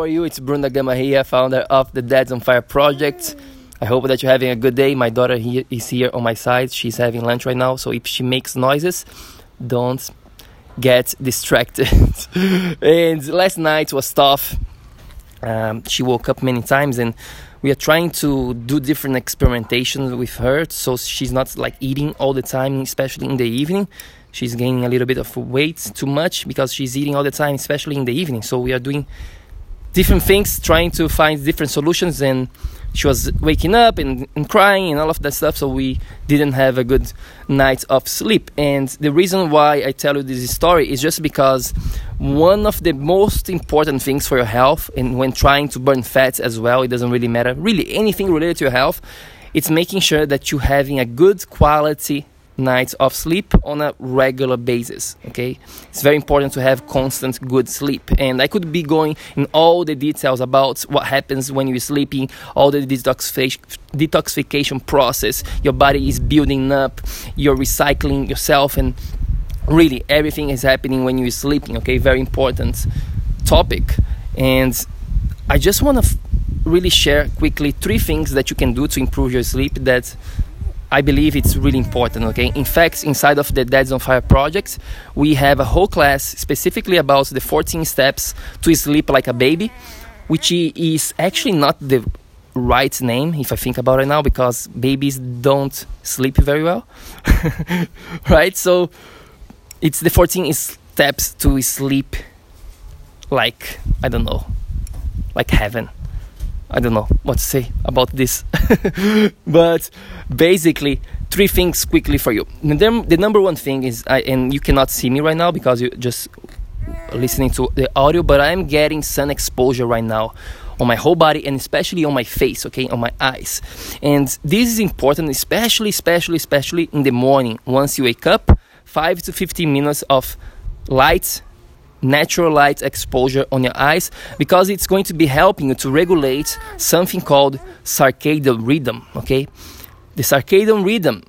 how are you? It's Bruna Gamaria, founder of the Dads on Fire project. I hope that you're having a good day. My daughter is here on my side. She's having lunch right now, so if she makes noises, don't get distracted. And last night was tough. She woke up many times, and we are trying to do different experimentations with her, so she's not like eating all the time, especially in the evening. She's gaining a little bit of weight too much because she's eating all the time, especially in the evening. So we are doing different things, trying to find different solutions, and she was waking up and crying and all of that stuff, so we didn't have a good night of sleep. And the reason why I tell you this story is just because one of the most important things for your health, and when trying to burn fat as well, it doesn't really matter, really anything related to your health, it's making sure that you're having a good quality nights of sleep on a regular basis. Okay, it's very important to have constant good sleep, and I could be going in all the details about what happens when you're sleeping, all the detoxification process, your body is building up, you're recycling yourself, and really everything is happening when you're sleeping. Okay, very important topic, and I just want to really share quickly 3 things that you can do to improve your sleep that I believe it's really important, okay? In fact, inside of the Dads on Fire project, we have a whole class specifically about the 14 steps to sleep like a baby, which is actually not the right name, if I think about it now, because babies don't sleep very well, right? So it's the 14 steps to sleep like, I don't know, like heaven. I don't know what to say about this. But basically, 3 things quickly for you. The number one thing is, and you cannot see me right now because you're just listening to the audio, but I'm getting sun exposure right now on my whole body, and especially on my face, okay, on my eyes. And this is important, especially in the morning. Once you wake up, 5 to 15 minutes of light, natural light exposure on your eyes, because it's going to be helping you to regulate something called circadian rhythm, okay? The circadian rhythm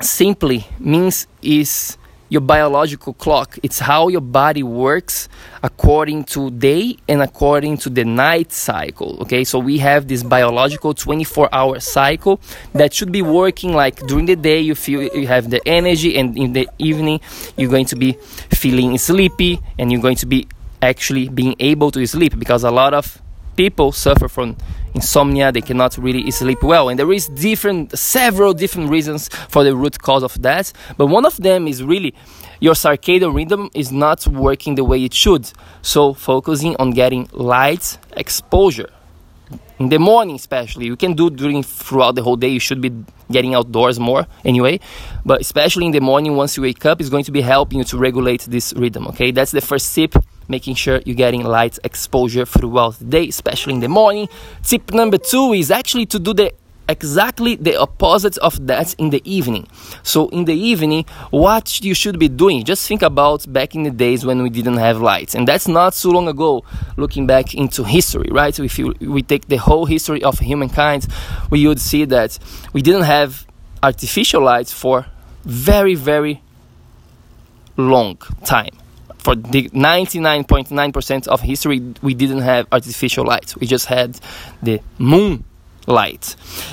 simply means is your biological clock. It's how your body works according to day and according to the night cycle, okay? So we have this biological 24-hour cycle that should be working like during the day you feel you have the energy, and in the evening you're going to be feeling sleepy, and you're going to be actually being able to sleep, because a lot of people suffer from insomnia. They cannot really sleep well, and there is several different reasons for the root cause of that, but one of them is really your circadian rhythm is not working the way it should. So focusing on getting light exposure in the morning, especially, you can do throughout the whole day. You should be getting outdoors more anyway, but especially in the morning once you wake up, it's going to be helping you to regulate this rhythm, okay? That's the first tip, making sure you're getting light exposure throughout the day, especially in the morning. Tip number 2 is actually to do exactly the opposite of that in the evening. So in the evening, what you should be doing, just think about back in the days when we didn't have lights, and that's not so long ago, looking back into history, right? So if we take the whole history of humankind, we would see that we didn't have artificial lights for very, very long time. For the 99.9% of history, we didn't have artificial light. We just had the moonlight.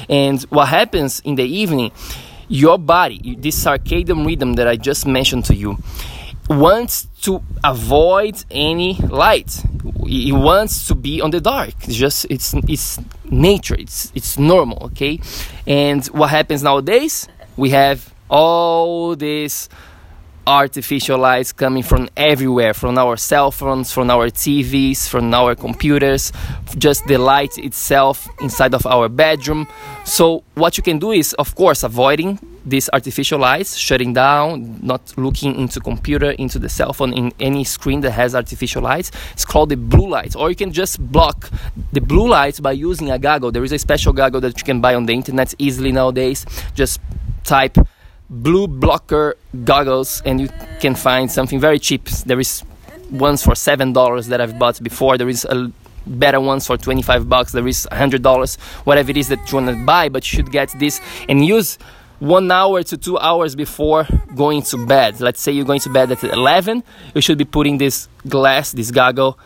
And what happens in the evening, your body, this circadian rhythm that I just mentioned to you, wants to avoid any light. It wants to be on the dark. It's nature. It's normal, okay? And what happens nowadays, we have all this artificial lights coming from everywhere, from our cell phones, from our TVs, from our computers, just the light itself inside of our bedroom. So what you can do is, of course, avoiding these artificial lights, shutting down, not looking into computer, into the cell phone, in any screen that has artificial lights. It's called the blue light, or you can just block the blue lights by using a goggle. There is a special goggle that you can buy on the internet easily nowadays. Just type blue blocker goggles and you can find something very cheap. There is ones for $7 that I've bought before. There is a better ones for $25. There is $100, whatever it is that you want to buy, but you should get this and use 1 hour to 2 hours before going to bed. Let's say you're going to bed at 11, you should be putting this goggle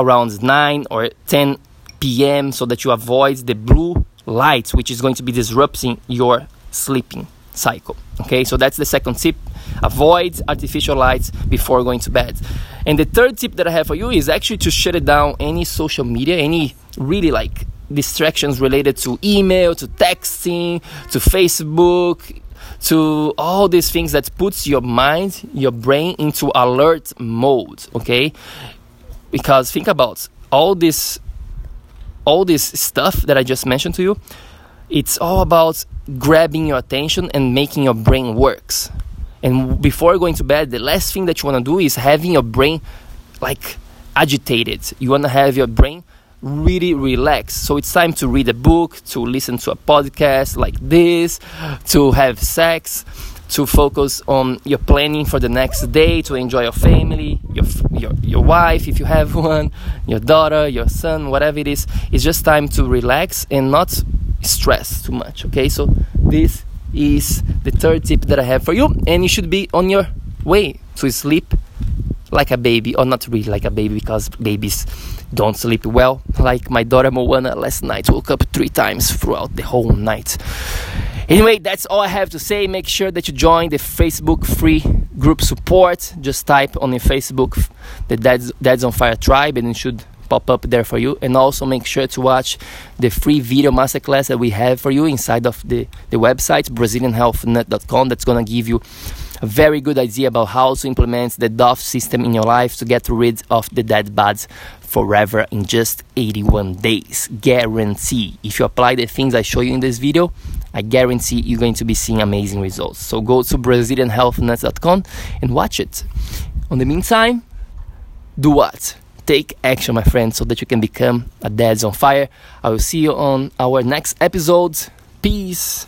around 9 or 10 p.m. so that you avoid the blue light, which is going to be disrupting your sleeping cycle. Okay, so that's the second tip. Avoid artificial lights before going to bed. And the third tip that I have for you is actually to shut down any social media, any really like distractions related to email, to texting, to Facebook, to all these things that puts your mind, your brain into alert mode, okay? Because think about all this stuff that I just mentioned to you, it's all about grabbing your attention and making your brain works. And before going to bed, the last thing that you want to do is having your brain like agitated. You want to have your brain really relaxed. So it's time to read a book, to listen to a podcast like this, to have sex, to focus on your planning for the next day, to enjoy your family, your wife if you have one, your daughter, your son, whatever it is. It's just time to relax and not stress too much, okay? So this is the third tip that I have for you, and you should be on your way to sleep like a baby, or not really like a baby, because babies don't sleep well. Like my daughter Moana last night, woke up 3 times throughout the whole night. Anyway, that's all I have to say. Make sure that you join the Facebook free group support. Just type on your Facebook the Dads on Fire Tribe and it should pop up there for you. And also make sure to watch the free video masterclass that we have for you inside of the website brazilianhealthnet.com. That's gonna give you a very good idea about how to implement the DOF system in your life to get rid of the dead buds forever in just 81 days. Guarantee. If you apply the things I show you in this video, I guarantee you're going to be seeing amazing results. So go to brazilianhealthnet.com and watch it. In the meantime, do what? Take action, my friend, so that you can become a Dads on Fire. I will see you on our next episode. Peace.